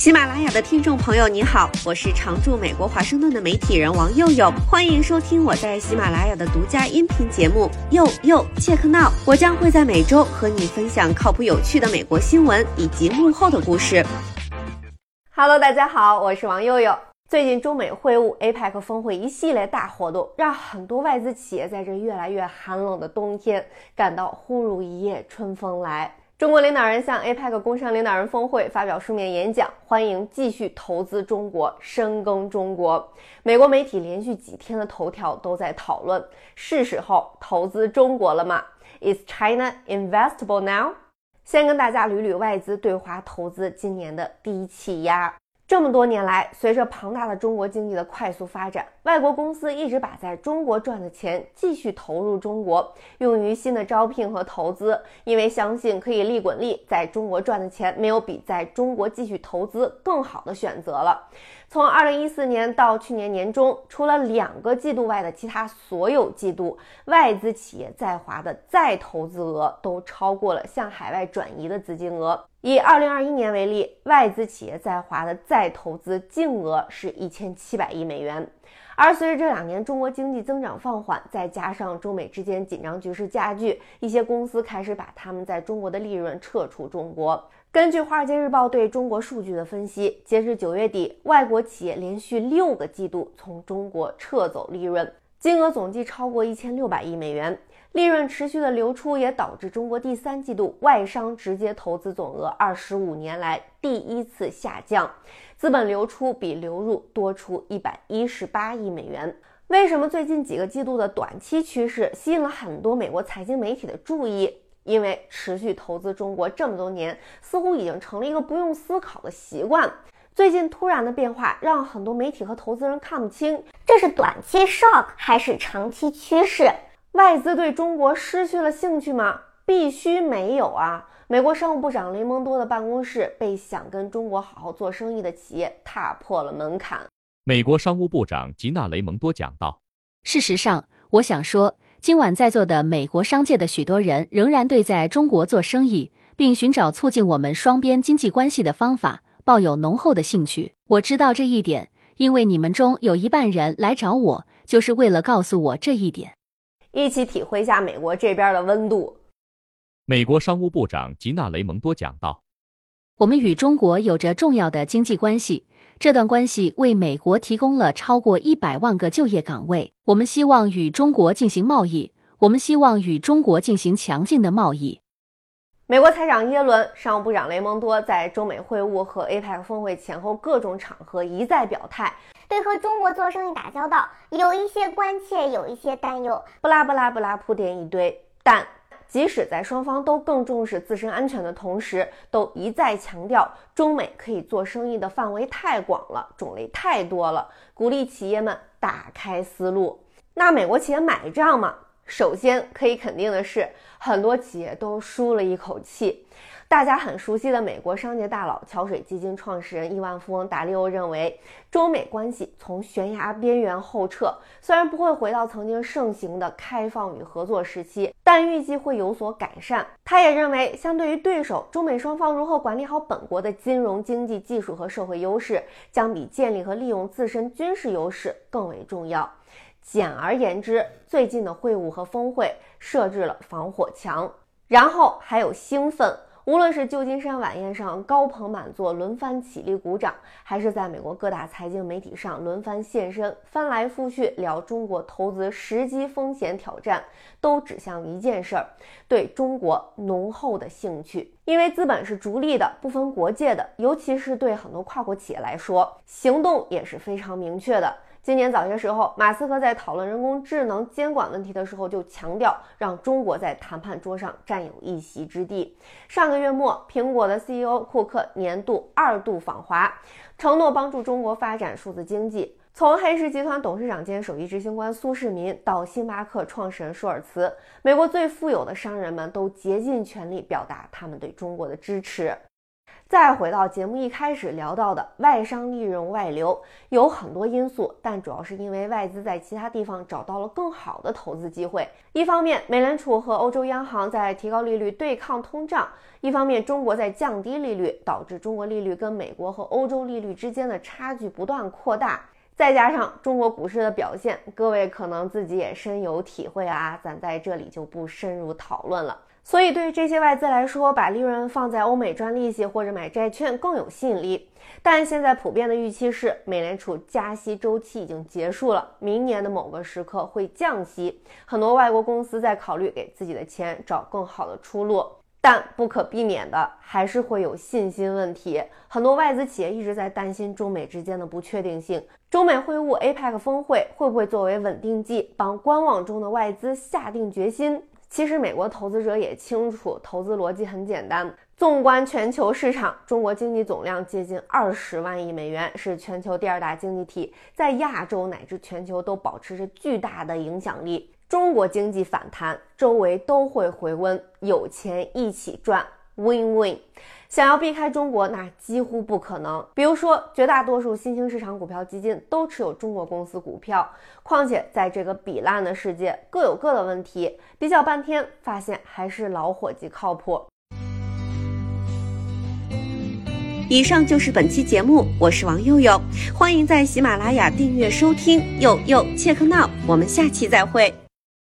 喜马拉雅的听众朋友你好，我是常驻美国华盛顿的媒体人王佑佑，欢迎收听我在喜马拉雅的独家音频节目佑佑 Check Now， 我将会在每周和你分享靠谱有趣的美国新闻以及幕后的故事。 Hello， 大家好，我是王佑佑。最近中美会晤 APEC 峰会一系列大活动，让很多外资企业在这越来越寒冷的冬天感到忽如一夜春风来。中国领导人向 APEC 工商领导人峰会发表书面演讲，欢迎继续投资中国，深耕中国。美国媒体连续几天的头条都在讨论，是时候投资中国了吗？ Is China investable now？ 先跟大家捋捋外资对华投资今年的低气压。这么多年来，随着庞大的中国经济的快速发展，外国公司一直把在中国赚的钱继续投入中国，用于新的招聘和投资，因为相信可以利滚利，在中国赚的钱没有比在中国继续投资更好的选择了。从2014年到去年年中，除了2个季度外的其他所有季度，外资企业在华的再投资额都超过了向海外转移的资金额。以2021年为例，外资企业在华的再投资净额是1700亿美元。而随着这2年中国经济增长放缓，再加上中美之间紧张局势加剧，一些公司开始把他们在中国的利润撤出中国。根据华尔街日报对中国数据的分析，截至9月底，外国企业连续6个季度从中国撤走利润，金额总计超过1600亿美元。利润持续的流出也导致中国第3季度外商直接投资总额25年来第一次下降，资本流出比流入多出118亿美元。为什么最近几个季度的短期趋势吸引了很多美国财经媒体的注意？因为持续投资中国这么多年，似乎已经成了一个不用思考的习惯。最近突然的变化让很多媒体和投资人看不清，这是短期 shock 还是长期趋势？外资对中国失去了兴趣吗？必须没有啊！美国商务部长雷蒙多的办公室被想跟中国好好做生意的企业踏破了门槛。美国商务部长吉娜·雷蒙多讲道：事实上，我想说，今晚在座的美国商界的许多人仍然对在中国做生意，并寻找促进我们双边经济关系的方法，抱有浓厚的兴趣。我知道这一点，因为你们中有一半人来找我，就是为了告诉我这一点。一起体会一下美国这边的温度。美国商务部长吉娜·雷蒙多讲道：我们与中国有着重要的经济关系，这段关系为美国提供了超过100万个就业岗位。我们希望与中国进行贸易，我们希望与中国进行强劲的贸易。美国财长耶伦、商务部长雷蒙多在中美会晤和 APEC 峰会前后各种场合一再表态，对和中国做生意打交道有一些关切，有一些担忧，不拉不拉不拉铺垫一堆。但即使在双方都更重视自身安全的同时，都一再强调中美可以做生意的范围太广了，种类太多了，鼓励企业们打开思路。那美国企业买账吗？首先可以肯定的是，很多企业都舒了一口气。大家很熟悉的美国商界大佬桥水基金创始人亿万富翁达利欧认为，中美关系从悬崖边缘后撤，虽然不会回到曾经盛行的开放与合作时期，但预计会有所改善。他也认为，相对于对手，中美双方如何管理好本国的金融、经济、技术和社会优势，将比建立和利用自身军事优势更为重要。简而言之，最近的会晤和峰会设置了防火墙，然后还有兴奋。无论是旧金山晚宴上高朋满座轮番起立鼓掌，还是在美国各大财经媒体上轮番现身，翻来覆去聊中国投资时机、风险、挑战，都指向一件事儿：对中国浓厚的兴趣。因为资本是逐利的，不分国界的，尤其是对很多跨国企业来说，行动也是非常明确的。今年早些时候，马斯克在讨论人工智能监管问题的时候就强调，让中国在谈判桌上占有一席之地。上个月末，苹果的 CEO 库克年度2度访华，承诺帮助中国发展数字经济。从黑石集团董事长兼首席执行官苏世民到星巴克创始人舒尔茨，美国最富有的商人们都竭尽全力表达他们对中国的支持。再回到节目一开始聊到的外商利润外流，有很多因素，但主要是因为外资在其他地方找到了更好的投资机会。一方面，美联储和欧洲央行在提高利率对抗通胀；一方面，中国在降低利率，导致中国利率跟美国和欧洲利率之间的差距不断扩大。再加上中国股市的表现，各位可能自己也深有体会啊，咱在这里就不深入讨论了。所以对于这些外资来说，把利润放在欧美赚利息或者买债券更有吸引力。但现在普遍的预期是，美联储加息周期已经结束了，明年的某个时刻会降息，很多外国公司在考虑给自己的钱找更好的出路。但不可避免的还是会有信心问题，很多外资企业一直在担心中美之间的不确定性，中美会晤 APEC 峰会会不会作为稳定剂帮观望中的外资下定决心。其实美国投资者也清楚，投资逻辑很简单，纵观全球市场，中国经济总量接近20万亿美元，是全球第二大经济体，在亚洲乃至全球都保持着巨大的影响力。中国经济反弹，周围都会回温，有钱一起赚， win-win。 想要避开中国那几乎不可能，比如说绝大多数新兴市场股票基金都持有中国公司股票，况且在这个比烂的世界，各有各的问题，比较半天发现还是老伙计靠谱。以上就是本期节目，我是王佑佑，欢迎在喜马拉雅订阅收听佑佑切克闹，我们下期再会。